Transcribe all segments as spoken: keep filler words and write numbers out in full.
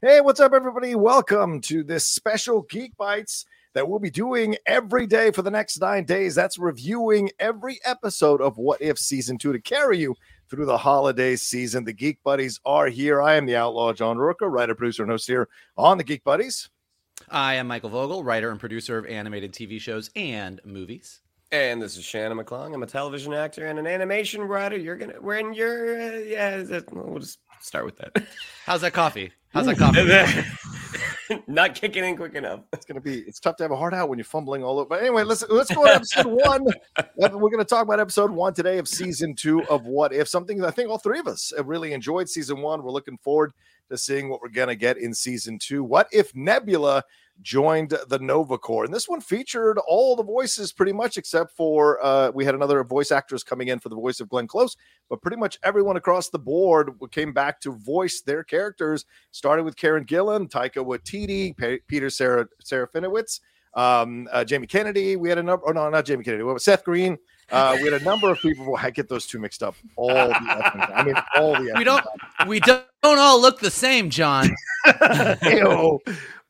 Hey, what's up, everybody? Welcome to this special Geek Bytes that we'll be doing every day for the next nine days. That's reviewing every episode of What If Season two to carry you through the holiday season. The Geek Buddies are here. I am the outlaw John Rocha, writer, producer, and host here on the Geek Buddies. I am Michael Vogel, writer and producer of animated T V shows and movies. And this is Shannon McClung. I'm a television actor and an animation writer. You're going to, when you're, uh, yeah, we'll just start with that. How's that coffee? How's that coffee? Not kicking in quick enough. It's going to be, it's tough to have a heart out when you're fumbling all over. But anyway, let's, let's go to episode one. We're going to talk about episode one today of season two of What If, something that I think all three of us have really enjoyed season one. We're looking forward to seeing what we're going to get in season two. What if Nebula joined the Nova Corps? And this one featured all the voices pretty much, except for uh, we had another voice actress coming in for the voice of Glenn Close, but pretty much everyone across the board came back to voice their characters, starting with Karen Gillan, Taika Waititi, Pe- Peter Ser- Serafinowicz, um, uh, Jamie Kennedy. We had a number, oh no, not Jamie Kennedy, Seth Green. Uh, we had a number of people. I get those two mixed up. All the effing, I mean, all the effing. We don't, time. we don't all look the same, John. Ew.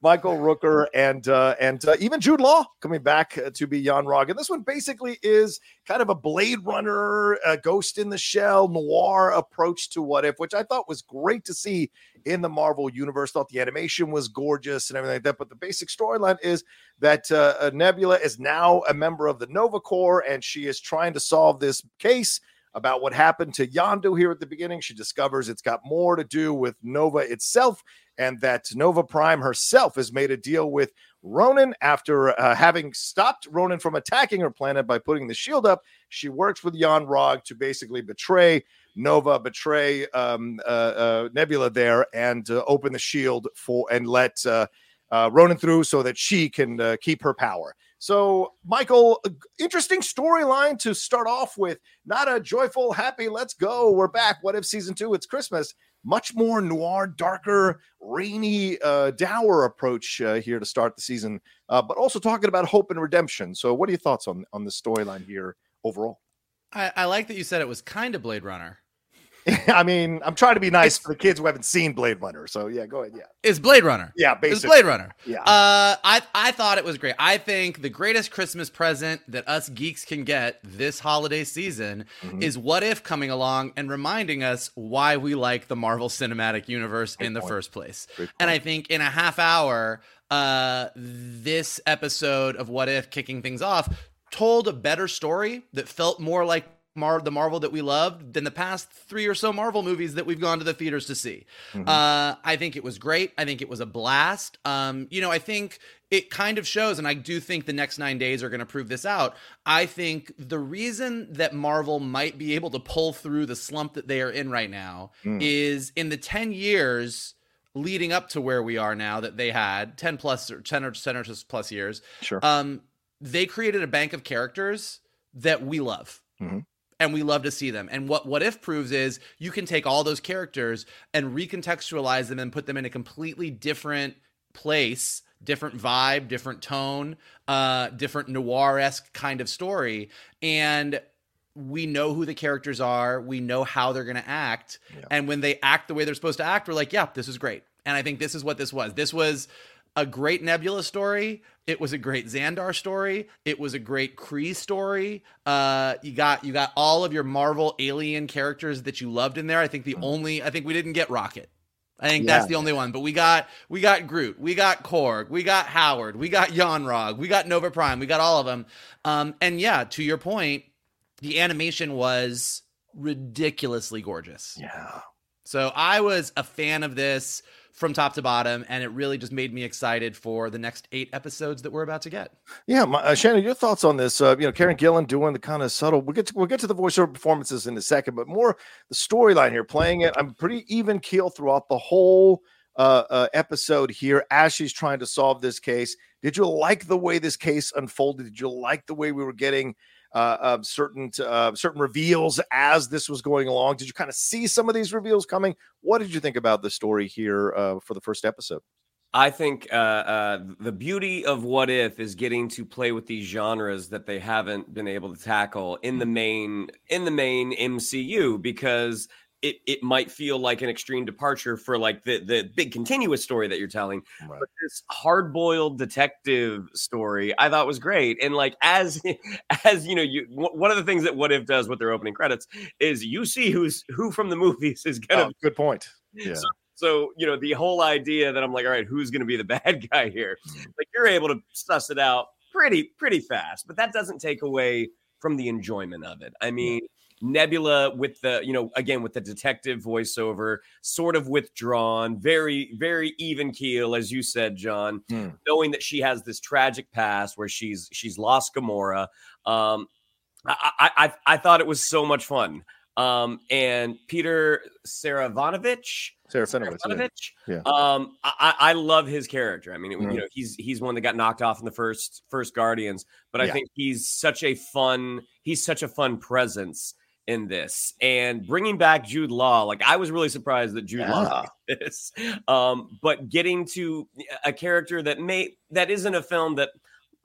Michael Rooker and uh, and uh, even Jude Law coming back uh, to be Yon-Rogg. And this one basically is kind of a Blade Runner, uh, Ghost in the Shell, noir approach to What If, which I thought was great to see in the Marvel Universe. Thought the animation was gorgeous and everything like that. But the basic storyline is that uh, Nebula is now a member of the Nova Corps, and she is trying to solve this case about what happened to Yondu here at the beginning. She discovers it's got more to do with Nova itself, and that Nova Prime herself has made a deal with Ronan after uh, having stopped Ronan from attacking her planet by putting the shield up. She works with Yon-Rogg to basically betray Nova, betray um, uh, uh, Nebula there, and uh, open the shield for and let uh, uh, Ronan through so that she can uh, keep her power. So, Michael, interesting storyline to start off with. Not a joyful, happy, let's go, we're back. What if season two, it's Christmas. Much more noir, darker, rainy, uh, dour approach uh, here to start the season. Uh, but also talking about hope and redemption. So what are your thoughts on, on the storyline here overall? I, I like that you said it was kind of Blade Runner. I mean, I'm trying to be nice it's, for the kids who haven't seen Blade Runner. So, yeah, go ahead. Yeah, it's Blade Runner. Yeah, basically. It's Blade Runner. Yeah. Uh, I, I thought it was great. I think the greatest Christmas present that us geeks can get this holiday season mm-hmm. is What If coming along and reminding us why we like the Marvel Cinematic Universe great in the point. first place. And I think in a half hour, uh, this episode of What If kicking things off told a better story that felt more like Mar- the Marvel that we loved than the past three or so Marvel movies that we've gone to the theaters to see. Mm-hmm. Uh, I think it was great. I think it was a blast. Um, you know, I think it kind of shows, and I do think the next nine days are going to prove this out. I think the reason that Marvel might be able to pull through the slump that they are in right now mm. is in the ten years leading up to where we are now that they had ten plus or ten or ten or plus years. Sure. Um, they created a bank of characters that we love. Mm-hmm. And we love to see them. And what What If proves is you can take all those characters and recontextualize them and put them in a completely different place, different vibe, different tone, uh, different noir-esque kind of story. And we know who the characters are. We know how they're going to act. Yeah. And when they act the way they're supposed to act, we're like, yeah, this is great. And I think this is what this was. This was a great Nebula story. It was a great Xandar story. It was a great Kree story. Uh, you got you got all of your Marvel alien characters that you loved in there. I think the only I think we didn't get Rocket. I think yeah. that's the only one. But we got we got Groot. We got Korg. We got Howard. We got Yon-Rogg. We got Nova Prime. We got all of them. Um, and yeah, to your point, the animation was ridiculously gorgeous. Yeah. So I was a fan of this from top to bottom, and it really just made me excited for the next eight episodes that we're about to get. Yeah, my, uh, Shannon, your thoughts on this? Uh, you know, Karen Gillan doing the kind of subtle. We'll get to, we'll get to the voiceover performances in a second, but more the storyline here, playing it. I'm pretty even keel throughout the whole uh, uh, episode here as she's trying to solve this case. Did you like the way this case unfolded? Did you like the way we were getting uh, uh, certain uh, certain reveals as this was going along? Did you kind of see some of these reveals coming? What did you think about the story here uh, for the first episode? I think uh, uh, the beauty of What If is getting to play with these genres that they haven't been able to tackle in the main in the main M C U, because it it might feel like an extreme departure for like the, the big continuous story that you're telling. Right. But this hard-boiled detective story I thought was great. And like, as, as you know, you, one of the things that What If does with their opening credits is you see who's who from the movies is going to. Oh, good point. Yeah. So, so, you know, the whole idea that I'm like, all right, who's going to be the bad guy here? Like, you're able to suss it out pretty, pretty fast, but that doesn't take away from the enjoyment of it. I mean, yeah. Nebula with the, you know, again, with the detective voiceover, sort of withdrawn, very, very even keel, as you said, John, mm. knowing that she has this tragic past where she's she's lost Gamora. Um, I, I, I thought it was so much fun. Um, and Peter Serafinowicz, Serafinowicz, yeah. Um, I, I love his character. I mean, it, mm. you know, he's he's one that got knocked off in the first first Guardians, but I yeah. think he's such a fun he's such a fun presence in this, and bringing back Jude Law. Like, I was really surprised that Jude yeah. Law did this, um, but getting to a character that may that isn't a film that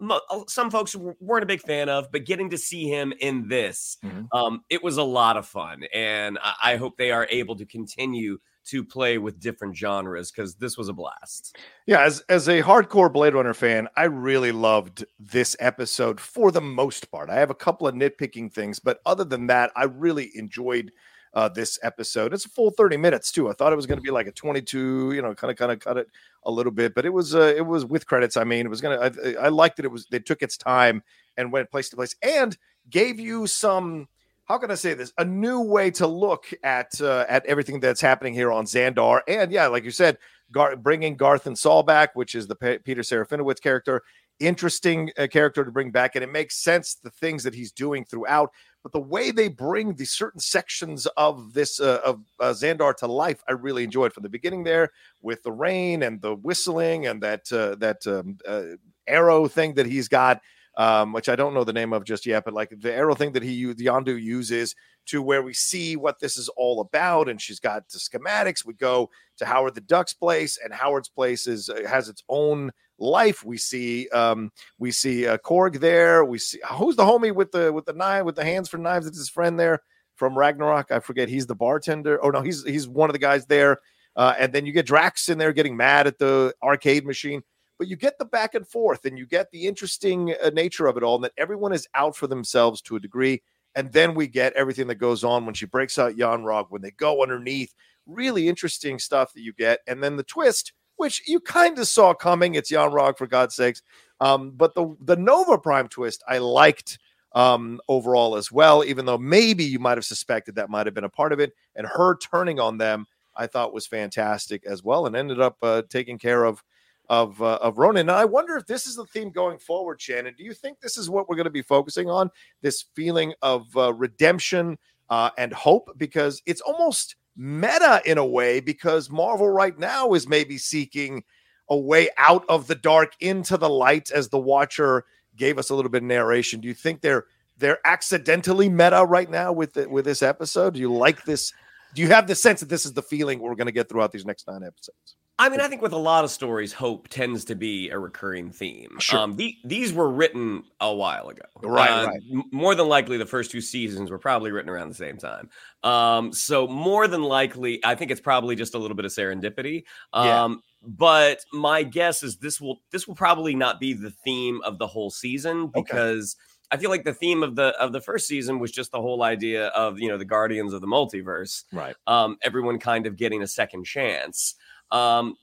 mo- some folks weren't a big fan of, but getting to see him in this, mm-hmm. um, it was a lot of fun. And I-, I hope they are able to continue to play with different genres, because this was a blast. Yeah, as as a hardcore Blade Runner fan, I really loved this episode for the most part. I have a couple of nitpicking things, but other than that, I really enjoyed uh, this episode. It's a full thirty minutes too. I thought it was going to be like a twenty-two, you know, kind of kind of cut it a little bit, but it was uh, it was with credits. I mean, it was gonna. I, I liked that it was they took its time and went place to place and gave you some. How can I say this? A new way to look at uh, at everything that's happening here on Xandar. And yeah, like you said, Gar- bringing Garthan Saal back, which is the P- Peter Serafinowicz character. Interesting uh, character to bring back. And it makes sense, the things that he's doing throughout. But the way they bring the certain sections of this uh, of uh, Xandar to life, I really enjoyed from the beginning there with the rain and the whistling and that, uh, that um, uh, arrow thing that he's got. Um, which I don't know the name of just yet, but like the arrow thing that he the Yondu uses to where we see what this is all about. And she's got the schematics. We go to Howard the Duck's place, and Howard's place is has its own life. We see um, we see uh, Korg there. We see who's the homie with the with the knife with the hands for knives. It's his friend there from Ragnarok. I forget. He's the bartender. Oh no, he's he's one of the guys there. Uh, and then you get Drax in there getting mad at the arcade machine. But you get the back and forth, and you get the interesting uh, nature of it all, and that everyone is out for themselves to a degree. And then we get everything that goes on when she breaks out Yon-Rogg, when they go underneath. Really interesting stuff that you get. And then the twist, which you kind of saw coming. It's Yon-Rogg, for God's sakes. Um, but the, the Nova Prime twist I liked um, overall as well, even though maybe you might have suspected that might have been a part of it. And her turning on them I thought was fantastic as well, and ended up uh, taking care of of uh, of Ronan. And I wonder if this is the theme going forward, Shannon. Do you think this is what we're going to be focusing on, this feeling of uh, redemption uh, and hope? Because it's almost meta in a way, because Marvel right now is maybe seeking a way out of the dark into the light, as the Watcher gave us a little bit of narration. Do you think they're they're accidentally meta right now with the, with this episode? Do you like this? Do you have the sense that this is the feeling we're going to get throughout these next nine episodes? I mean, I think with a lot of stories, hope tends to be a recurring theme. Sure. Um, the, these were written a while ago. Right, uh, right. M- more than likely, the first two seasons were probably written around the same time. Um, so more than likely, I think it's probably just a little bit of serendipity. Um, yeah. But my guess is this will this will probably not be the theme of the whole season, because... Okay. I feel like the theme of the of the first season was just the whole idea of, you know, the Guardians of the Multiverse. Right. Um, everyone kind of getting a second chance. Um,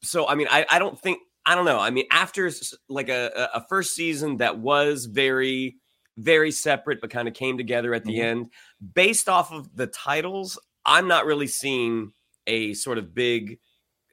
so, I mean, I, I don't think I don't know. I mean, after like a, a first season that was very, very separate, but kind of came together at the mm-hmm. end, based off of the titles, I'm not really seeing a sort of big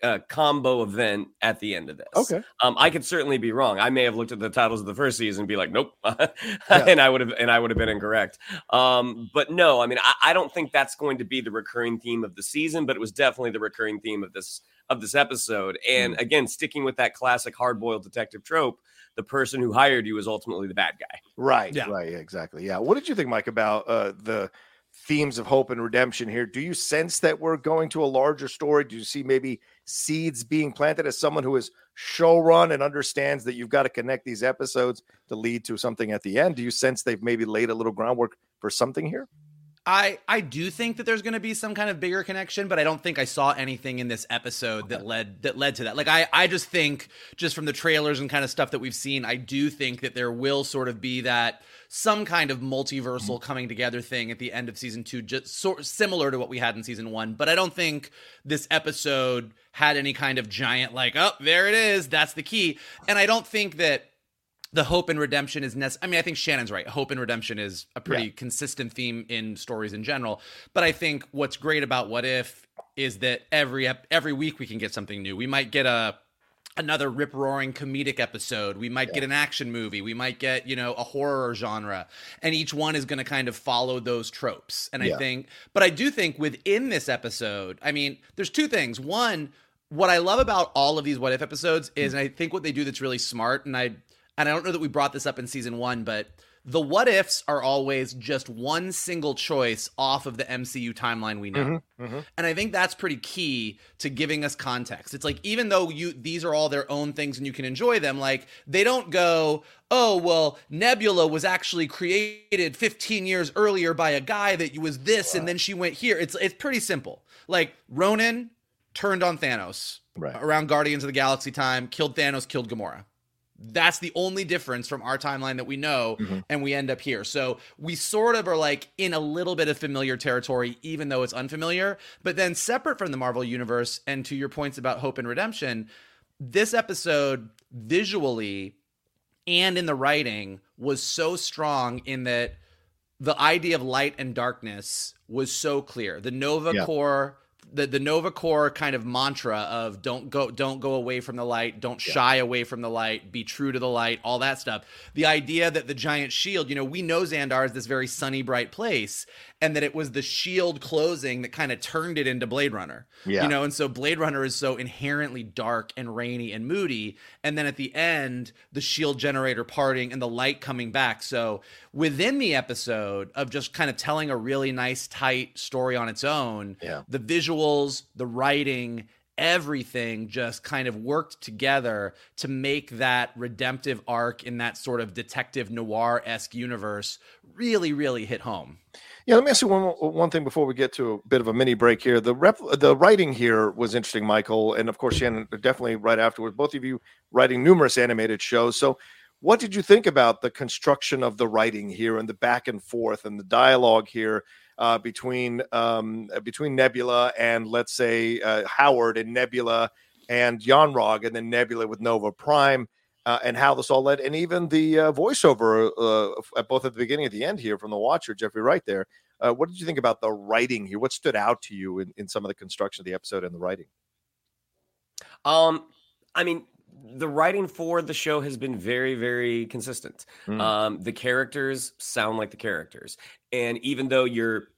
uh, combo event at the end of this. Okay. Um, I could certainly be wrong. I may have looked at the titles of the first season and be like, nope. yeah. And I would have, and I would have been incorrect. Um, but no, I mean, I, I don't think that's going to be the recurring theme of the season, but it was definitely the recurring theme of this, of this episode. And mm. again, sticking with that classic hard-boiled detective trope, the person who hired you is ultimately the bad guy. Right. Yeah. Right. Exactly. Yeah. What did you think, Mike, about uh, the themes of hope and redemption here? Do you sense that we're going to a larger story? Do you see maybe seeds being planted as someone who is showrun and understands that you've got to connect these episodes to lead to something at the end? Do you sense they've maybe laid a little groundwork for something here? I, I do think that there's going to be some kind of bigger connection, but I don't think I saw anything in this episode that led that led to that. Like, I, I just think, just from the trailers and kind of stuff that we've seen, I do think that there will sort of be that some kind of multiversal coming together thing at the end of season two, just sort similar to what we had in season one. But I don't think this episode had any kind of giant, like, oh, there it is, that's the key. And I don't think that the hope and redemption is necessary. I mean, I think Shannon's right. Hope and redemption is a pretty yeah. consistent theme in stories in general. But I think what's great about What If is that every every week we can get something new. We might get a another rip-roaring comedic episode. We might yeah. get an action movie. We might get, you know, a horror genre. And each one is going to kind of follow those tropes. And yeah. I think, but I do think within this episode, I mean, there's two things. One, what I love about all of these What If episodes is, mm-hmm. and I think what they do that's really smart, and I... and I don't know that we brought this up in season one, but the what ifs are always just one single choice off of the M C U timeline we know. Mm-hmm, mm-hmm. And I think that's pretty key to giving us context. It's like, even though you these are all their own things and you can enjoy them, like, they don't go, oh, well, Nebula was actually created fifteen years earlier by a guy that was this, wow. and then she went here. It's it's pretty simple. Like, Ronan turned on Thanos right. around Guardians of the Galaxy time, killed Thanos, killed Gamora. That's the only difference from our timeline that we know, mm-hmm. and we end up here. So we sort of are like in a little bit of familiar territory, even though it's unfamiliar. But then, separate from the Marvel Universe, and to your points about hope and redemption, this episode visually and in the writing was so strong in that the idea of light and darkness was so clear. The Nova yeah. Corps... The, the Nova Corps kind of mantra of don't go don't go away from the light, don't yeah. shy away from the light, be true to the light, all that stuff. The idea that the giant shield, you know, we know Xandar is this very sunny, bright place, and that it was the shield closing that kind of turned it into Blade Runner. Yeah. You know, and so Blade Runner is so inherently dark and rainy and moody, and then at the end, the shield generator parting and the light coming back. So within the episode of just kind of telling a really nice, tight story on its own, yeah. the visual the writing, everything just kind of worked together to make that redemptive arc in that sort of detective noir-esque universe really, really hit home. Yeah, let me ask you one one thing before we get to a bit of a mini break here. The rep, the writing here was interesting, Michael, and of course, Shannon, definitely right afterwards, both of you writing numerous animated shows. So what did you think about the construction of the writing here and the back and forth and the dialogue here? Uh, between um, between Nebula and, let's say, uh, Howard, and Nebula and Yon-Rogg, and then Nebula with Nova Prime, uh, and how this all led, and even the uh, voiceover uh, at both at the beginning and the end here from the Watcher, Jeffrey Wright there. Uh, what did you think about the writing here? What stood out to you in, in some of the construction of the episode and the writing? Um, I mean... The writing for the show has been very, very consistent. Mm. Um, the characters sound like the characters. And even though you're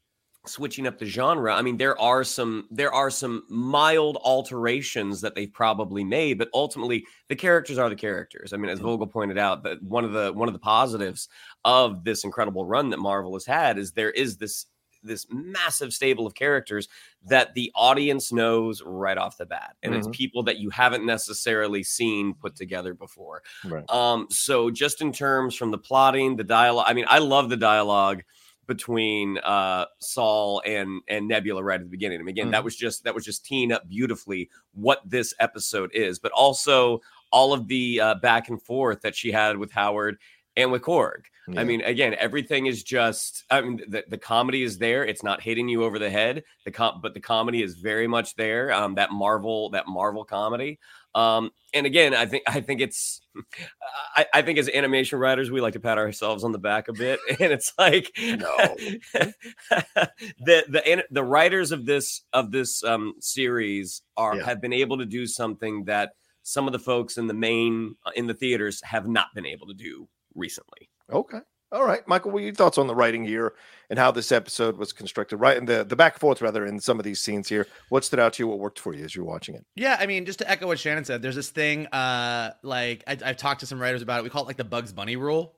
switching up the genre, I mean, there are some there are some mild alterations that they've probably made, but ultimately the characters are the characters. I mean, as Vogel pointed out, that one of the one of the positives of this incredible run that Marvel has had is there is this this massive stable of characters that the audience knows right off the bat. And mm-hmm. it's people that you haven't necessarily seen put together before. Right. Um, so just in terms from the plotting, the dialogue, I mean, I love the dialogue between uh, Saul and, and Nebula right at the beginning. And again, mm-hmm. that was just, that was just teeing up beautifully what this episode is, but also all of the uh, back and forth that she had with Howard and with Korg. Yeah. I mean, again, everything is just, I mean, the, the comedy is there. It's not hitting you over the head. The com- but the comedy is very much there. Um, that Marvel, that Marvel comedy. Um, and again, I think, I think it's, I, I think as animation writers, we like to pat ourselves on the back a bit. And it's like, no, the, the, the writers of this, of this, um, series are, yeah. have been able to do something that some of the folks in the main, uh, in the theaters have not been able to do recently. Okay. All right, Michael, what are your thoughts on the writing here and how this episode was constructed? Right, and the, the back and forth, rather, in some of these scenes here. What stood out to you? What worked for you as you're watching it? Yeah, I mean, just to echo what Shannon said, there's this thing, uh, like, I, I've talked to some writers about it. We call it, like, the Bugs Bunny rule.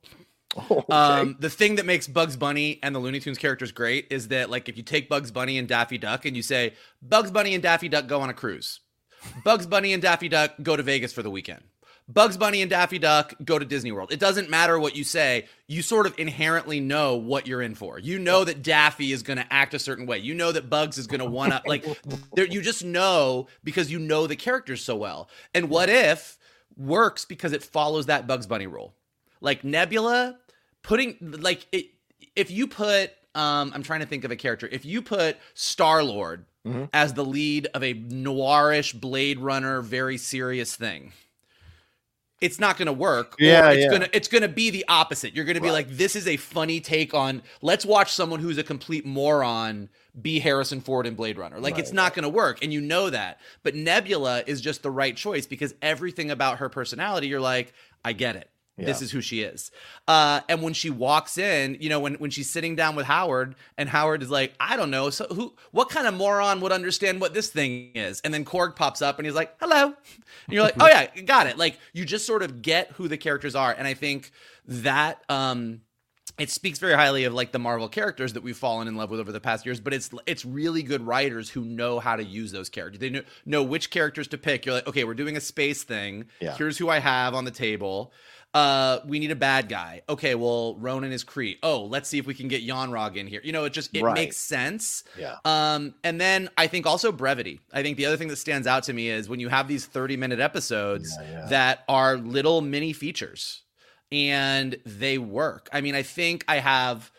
Oh, okay. Um, the thing that makes Bugs Bunny and the Looney Tunes characters great is that, like, if you take Bugs Bunny and Daffy Duck and you say, Bugs Bunny and Daffy Duck go on a cruise. Bugs Bunny and Daffy Duck go to Vegas for the weekend. Bugs Bunny and Daffy Duck go to Disney World. It doesn't matter what you say. You sort of inherently know what you're in for. You know that Daffy is going to act a certain way. You know that Bugs is going to one up. Like, you just know because you know the characters so well. And What If works because it follows that Bugs Bunny rule. Like Nebula, putting like it, if you put, um, I'm trying to think of a character. If you put Star-Lord mm-hmm. as the lead of a noirish Blade Runner, very serious thing, it's not going to work. Yeah, it's yeah. going to, it's going to be the opposite. You're going to be right. like, this is a funny take on, let's watch someone who's a complete moron be Harrison Ford in Blade Runner. Like right. it's not going to work. And you know that, but Nebula is just the right choice because everything about her personality, you're like, I get it. Yeah. This is who she is. Uh, and when she walks in, you know, when, when she's sitting down with Howard and Howard is like, I don't know. So who, what kind of moron would understand what this thing is? And then Korg pops up and he's like, hello. And you're like, oh yeah, got it. Like you just sort of get who the characters are. And I think that, um, it speaks very highly of like the Marvel characters that we've fallen in love with over the past years, but it's it's really good writers who know how to use those characters. They know, know which characters to pick. You're like, okay, we're doing a space thing. Yeah. Here's who I have on the table. Uh, we need a bad guy. Okay, well, Ronan is Kree. Oh, let's see if we can get Yon-Rogg in here. You know, it just, it right. makes sense. Yeah. Um, and then I think also brevity. I think the other thing that stands out to me is when you have these thirty minute episodes yeah, yeah. that are little mini features and they work. I mean, I think I have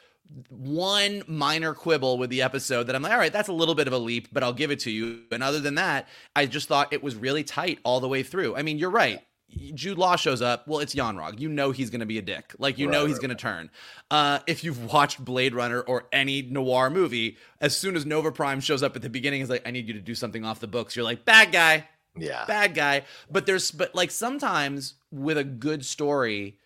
one minor quibble with the episode that I'm like, all right, that's a little bit of a leap, but I'll give it to you. And other than that, I just thought it was really tight all the way through. I mean, you're right. Yeah. Jude Law shows up. Well, it's Yon-Rogg. You know he's going to be a dick. Like, you right, know he's right, going right. to turn. Uh, if you've watched Blade Runner or any noir movie, as soon as Nova Prime shows up at the beginning, he's like, I need you to do something off the books. You're like, bad guy. Yeah. Bad guy. But there's, but like sometimes with a good story,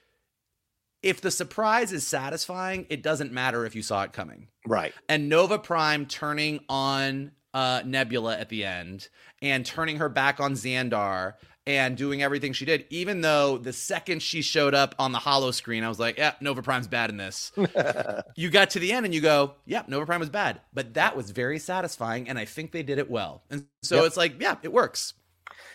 if the surprise is satisfying, it doesn't matter if you saw it coming. Right. And Nova Prime turning on uh, Nebula at the end and turning her back on Xandar and doing everything she did, even though the second she showed up on the holo screen, I was like, yeah, Nova Prime's bad in this. You got to the end and you go, yeah, Nova Prime was bad. But that was very satisfying, and I think they did it well. And so yep. it's like, yeah, it works.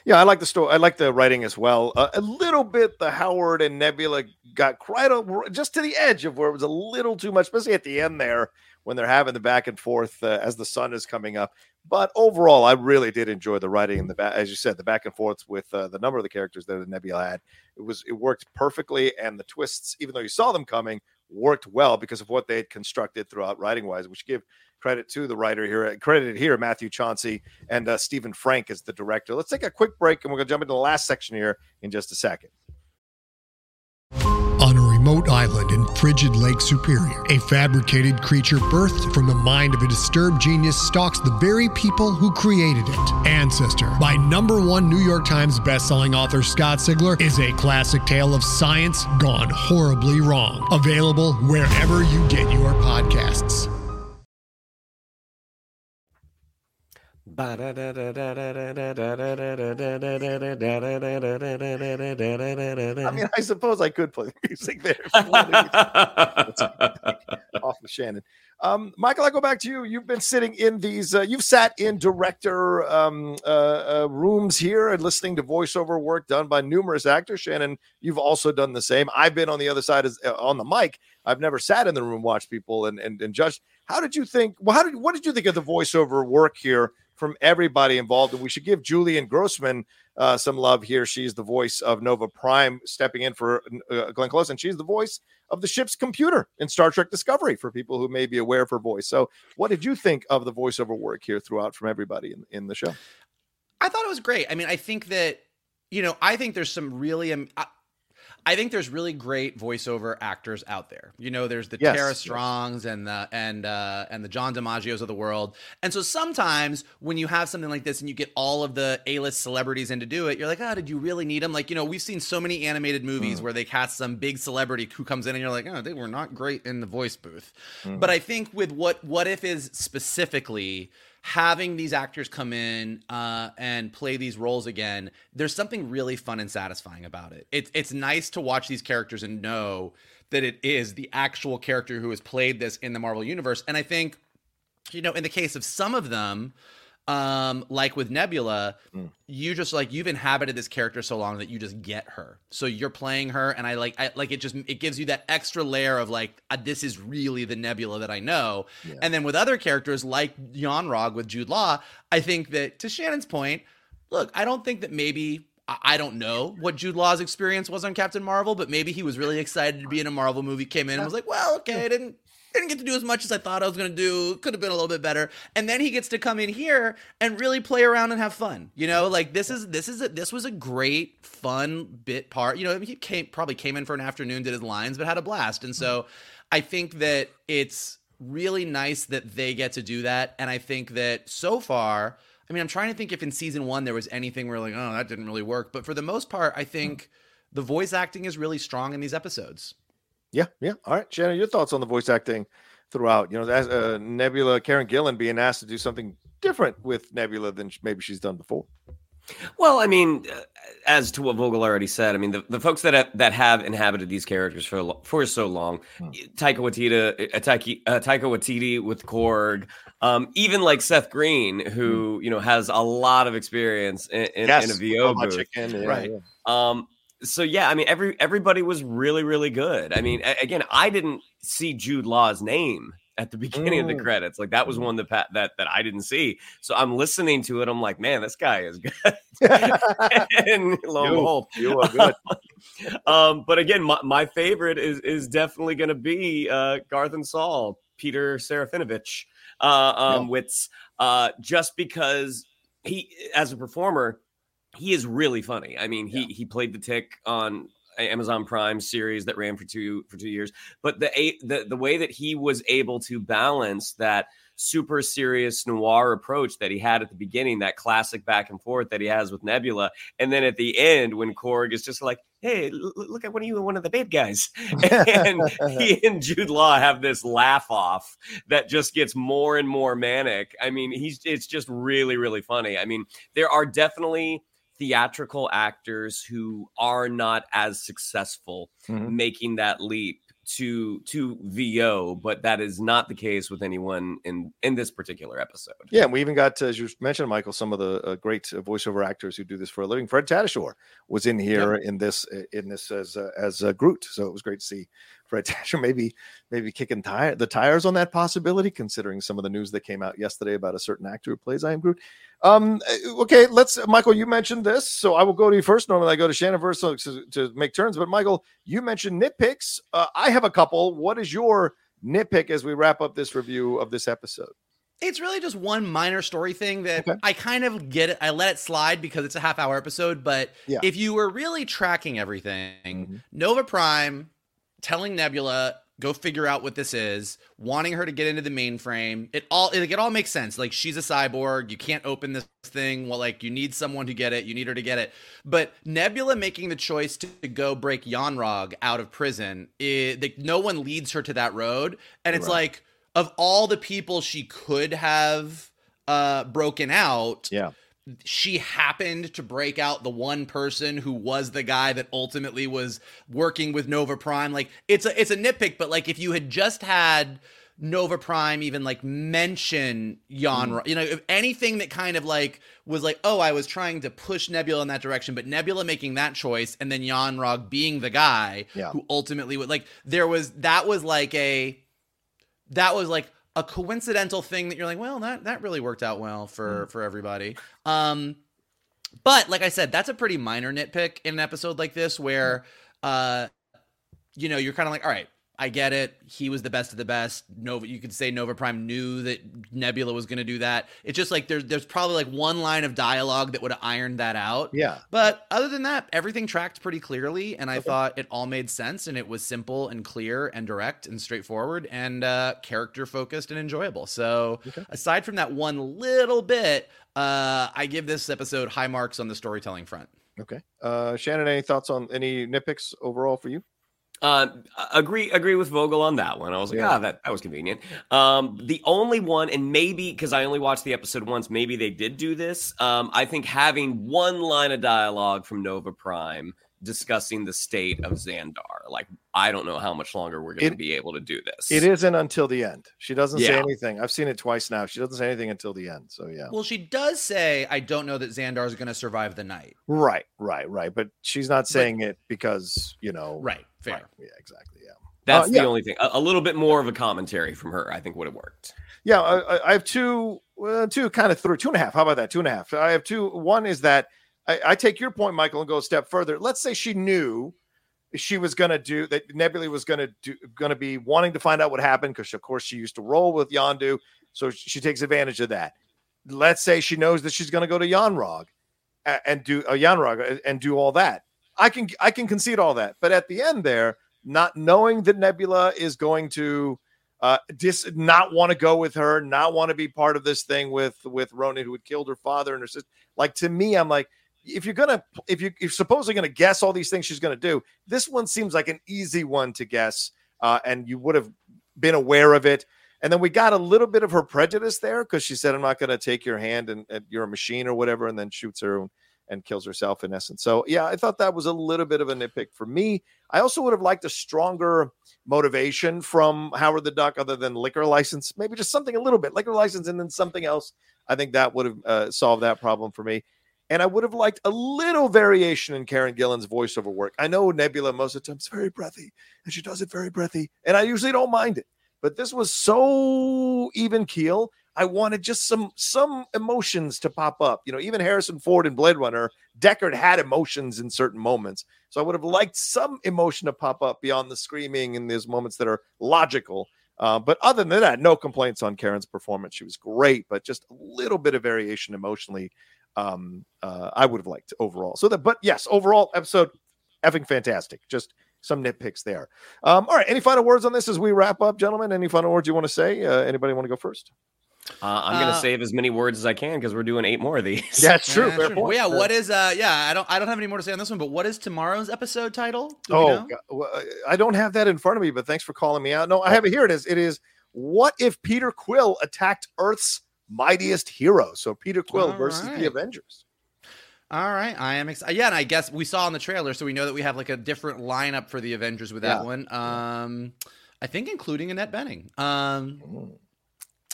Yeah, I like the story. I like the writing as well. Uh, a little bit, the Howard and Nebula got right over, just to the edge of where it was a little too much, especially at the end there when they're having the back and forth uh, as the sun is coming up. But overall, I really did enjoy the writing and the back, as you said, the back and forth with uh, the number of the characters that Nebula had. It was it worked perfectly, and the twists, even though you saw them coming, worked well because of what they had constructed throughout writing wise. We should give credit to the writer here, credited here, Matthew Chauncey and uh, Stephen Frank as the director. Let's take a quick break, and we're going to jump into the last section here in just a second. On a remote island in frigid Lake Superior, a fabricated creature birthed from the mind of a disturbed genius stalks the very people who created it. Ancestor, by number one New York Times bestselling author Scott Sigler, is a classic tale of science gone horribly wrong. Available wherever you get your podcasts. I mean, I suppose I could play music there. Off of Shannon. Um, Michael, I go back to you. You've been sitting in these, uh, you've sat in director um, uh, uh, rooms here and listening to voiceover work done by numerous actors. Shannon, you've also done the same. I've been on the other side as, uh, on the mic. I've never sat in the room, watched people and, and, and judged. How did you think, well, how did, what did you think of the voiceover work here from everybody involved. And we should give Julian Grossman uh, some love here. She's the voice of Nova Prime, stepping in for uh, Glenn Close, and she's the voice of the ship's computer in Star Trek Discovery, for people who may be aware of her voice. So what did you think of the voiceover work here throughout from everybody in, in the show? I thought it was great. I mean, I think that, you know, I think there's some really... Um, I, I think there's really great voiceover actors out there. You know, there's the yes, Tara Strongs yes. and the and uh, and the John DiMaggio's of the world. And so sometimes when you have something like this and you get all of the A-list celebrities in to do it, you're like, oh, did you really need them? Like, you know, we've seen so many animated movies mm. where they cast some big celebrity who comes in and you're like, oh, they were not great in the voice booth. Mm. But I think with what What If is specifically having these actors come in uh, and play these roles again, there's something really fun and satisfying about it. It's it's nice to watch these characters and know that it is the actual character who has played this in the Marvel Universe. And I think, you know, in the case of some of them, um, like with Nebula, mm. you just like you've inhabited this character so long that you just get her. So you're playing her, and I like I, like it just it gives you that extra layer of like uh, this is really the Nebula that I know. Yeah. And then with other characters like Yon-Rogg with Jude Law, I think that to Shannon's point, look, I don't think that maybe I, I don't know what Jude Law's experience was on Captain Marvel, but maybe he was really excited to be in a Marvel movie, came in and was like, well, okay, I didn't. I didn't get to do as much as I thought I was going to do. Could have been a little bit better. And then he gets to come in here and really play around and have fun. You know, like this is this is a, this was a great fun bit part. You know, he came probably came in for an afternoon, did his lines, but had a blast. And so I think that it's really nice that they get to do that. And I think that so far, I mean, I'm trying to think if in season one there was anything where like, oh, that didn't really work. But for the most part, I think the voice acting is really strong in these episodes. Yeah, yeah. All right, Shannon, your thoughts on the voice acting throughout? You know, as, uh, Nebula, Karen Gillan being asked to do something different with Nebula than maybe she's done before. Well, I mean, as to what Vogel already said, I mean, the, the folks that have, that have inhabited these characters for for so long, wow. Taika Waititi, uh, Taika, uh, Taika Waititi with Korg, um, even like Seth Green, who mm. you know has a lot of experience in, in, yes, in a V O booth, chicken, yeah, right? Yeah. Um, So, yeah, I mean, every everybody was really, really good. I mean, a- again, I didn't see Jude Law's name at the beginning mm. of the credits. Like, that was one that, pa- that that I didn't see. So I'm listening to it. I'm like, man, this guy is good. And lo and behold. You are good. um, but, again, my, my favorite is is definitely going to be uh, Garthan Saal, Peter Serafinowicz, uh, um, yeah. Witz, uh, just because he, as a performer, he is really funny. I mean, he yeah. he played the Tick on Amazon Prime series that ran for two for two years. But the the the way that he was able to balance that super serious noir approach that he had at the beginning, that classic back and forth that he has with Nebula, and then at the end when Korg is just like, hey, l- look at one of you and one of the bad guys, and he and Jude Law have this laugh off that just gets more and more manic. I mean, he's it's just really, really funny. I mean, there are definitely theatrical actors who are not as successful mm-hmm. making that leap to to V O, but that is not the case with anyone in in this particular episode. Yeah, and we even got, as you mentioned, Michael, some of the uh, great uh, voiceover actors who do this for a living. Fred Tatasciore was in here yeah. in this in this as uh, as uh, Groot, so it was great to see Fred Tatasciore maybe maybe kicking tire the tires on that possibility, considering some of the news that came out yesterday about a certain actor who plays I Am Groot. Um, okay, let's, Michael, you mentioned this, so I will go to you first. Normally I go to Shannon first to, to make turns, but Michael, you mentioned nitpicks. Uh, I have a couple. What is your nitpick as we wrap up this review of this episode? It's really just one minor story thing that okay. I kind of get it. I let it slide because it's a half hour episode, but yeah. if you were really tracking everything, mm-hmm. Nova Prime telling Nebula, go figure out what this is, wanting her to get into the mainframe. It all it, it all makes sense. Like, she's a cyborg. You can't open this thing. Well, like, you need someone to get it. You need her to get it. But Nebula making the choice to, to go break Yon-Rogg out of prison, it, like, no one leads her to that road. And it's right. like, of all the people she could have uh, broken out, yeah. she happened to break out the one person who was the guy that ultimately was working with Nova Prime. Like, it's a it's a nitpick, but like, if you had just had Nova Prime even like mention Yon-Rogg, you know, if anything that kind of like was like, oh, I was trying to push Nebula in that direction, but Nebula making that choice and then Yon-Rogg being the guy yeah. who ultimately would like, there was that was like a that was like a coincidental thing that you're like, well, that that really worked out well for mm. for everybody. Um, but like I said, that's a pretty minor nitpick in an episode like this, where uh, you know, you're kind of like, all right, I get it. He was the best of the best. Nova, you could say Nova Prime knew that Nebula was going to do that. It's just like there's there's probably like one line of dialogue that would have ironed that out. Yeah. But other than that, everything tracked pretty clearly, and I okay. thought it all made sense, and it was simple and clear and direct and straightforward and uh, character focused and enjoyable. So okay. aside from that one little bit, uh, I give this episode high marks on the storytelling front. Okay. Uh, Shannon, any thoughts on any nitpicks overall for you? Uh, agree, agree with Vogel on that one. I was like, ah, yeah. oh, that, that was convenient. Um, the only one, and maybe because I only watched the episode once, maybe they did do this. Um, I think having one line of dialogue from Nova Prime discussing the state of Xandar. Like, I don't know how much longer we're going to be able to do this. It isn't until the end. She doesn't yeah. say anything. I've seen it twice now. She doesn't say anything until the end. So, yeah. Well, she does say, I don't know that Xandar is going to survive the night. Right, right, right. But she's not saying but, it because, you know. Right, fair. Right. Yeah, exactly, yeah. That's uh, the yeah. only thing. A, a little bit more of a commentary from her, I think, would have worked. Yeah, I, I have two, uh, two kind of three, two and a half. How about that? Two and a half. I have two. One is that I, I take your point, Michael, and go a step further. Let's say she knew she was going to do that. Nebula was going to do going to be wanting to find out what happened, because of course she used to roll with Yondu, so she takes advantage of that. Let's say she knows that she's going to go to Yon-Rogg and, and do a uh, Yon-Rogg and do all that. I can I can concede all that, but at the end there, not knowing that Nebula is going to uh, dis not want to go with her, not want to be part of this thing with with Ronan, who had killed her father and her sister. Like, to me, I'm like, if you're going to, if you, you're supposedly going to guess all these things she's going to do, this one seems like an easy one to guess. Uh, and you would have been aware of it. And then we got a little bit of her prejudice there, because she said, I'm not going to take your hand and, and you're a machine or whatever, and then shoots her and, and kills herself in essence. So yeah, I thought that was a little bit of a nitpick for me. I also would have liked a stronger motivation from Howard the Duck other than liquor license, maybe just something a little bit liquor license and then something else. I think that would have uh, solved that problem for me. And I would have liked a little variation in Karen Gillan's voiceover work. I know Nebula most of the time is very breathy, and she does it very breathy, and I usually don't mind it. But this was so even keel. I wanted just some some emotions to pop up. You know, even Harrison Ford in Blade Runner, Deckard had emotions in certain moments. So I would have liked some emotion to pop up beyond the screaming and those moments that are logical. Uh, but other than that, no complaints on Karen's performance. She was great, but just a little bit of variation emotionally. Um, uh, I would have liked overall. So that, but yes, overall episode effing fantastic. Just some nitpicks there. Um, all right. Any final words on this as we wrap up, gentlemen? Any final words you want to say? Uh, anybody want to go first? Uh, I'm gonna uh, save as many words as I can, because we're doing eight more of these. That's true. Yeah, fair point. Well, yeah. What is? Uh, yeah. I don't. I don't have any more to say on this one. But what is tomorrow's episode title? Do oh, well, I don't have that in front of me. But thanks for calling me out. No, I have it here. It is. It is. What if Peter Quill attacked Earth's mightiest hero? So Peter Quill all versus right. the Avengers. All right, I am excited. Yeah, and I guess we saw in the trailer, so we know that we have like a different lineup for the Avengers with that yeah. one. Um, I think including Annette Bening. Um, Ooh.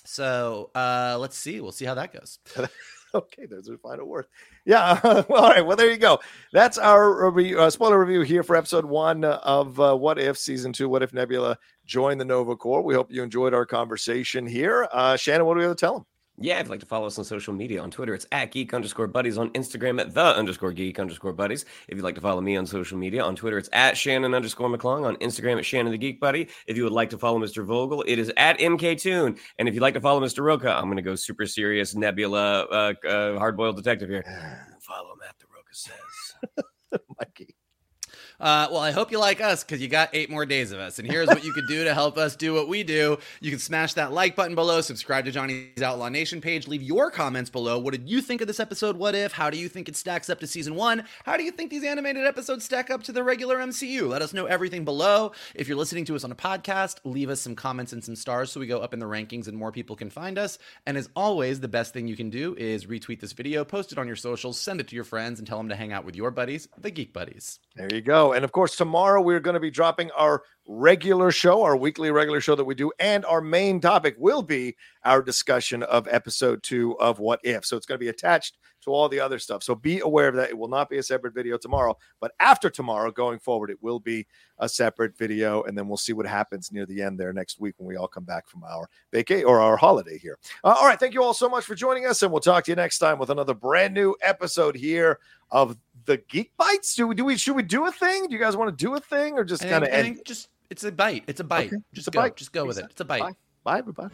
so uh, let's see. We'll see how that goes. Okay, there's a final word. Yeah. Well, all right. Well, there you go. That's our review, uh, spoiler review here for episode one of uh, What If Season Two. What if Nebula joined the Nova Corps? We hope you enjoyed our conversation here. Uh, Shannon, what do we have to tell them? Yeah, if you'd like to follow us on social media, on Twitter, it's at geek underscore buddies, on Instagram at the underscore geek underscore buddies. If you'd like to follow me on social media, on Twitter, it's at Shannon underscore McClung, on Instagram at Shannon the Geek Buddy. If you would like to follow Mister Vogel, it is at M K Toon. And if you'd like to follow Mister Rocha, I'm going to go super serious Nebula, uh, uh, hard-boiled detective here. Follow him at the Rocha says. Mikey. Uh, well, I hope you like us, because you got eight more days of us. And here's what you could do to help us do what we do. You can smash that like button below, subscribe to Johnny's Outlaw Nation page, leave your comments below. What did you think of this episode? What if? How do you think it stacks up to season one? How do you think these animated episodes stack up to the regular M C U? Let us know everything below. If you're listening to us on a podcast, leave us some comments and some stars so we go up in the rankings and more people can find us. And as always, the best thing you can do is retweet this video, post it on your socials, send it to your friends, and tell them to hang out with your buddies, the Geek Buddies. There you go. show. And of course, tomorrow we're going to be dropping our regular show, our weekly regular show that we do. And our main topic will be our discussion of episode two of What If. So it's going to be attached to all the other stuff. So be aware of that. It will not be a separate video tomorrow, but after tomorrow going forward, it will be a separate video. And then we'll see what happens near the end there next week when we all come back from our vacay or our holiday here. Uh, all right. Thank you all so much for joining us. And we'll talk to you next time with another brand new episode here of the Geek Bytes. Do we, do we, should we do a thing? Do you guys want to do a thing or just kind of end? Just, it's a bite. It's a bite. Okay. Just, a go. Bite. just go exactly. with it. It's a bite. Bye, Bye everybody.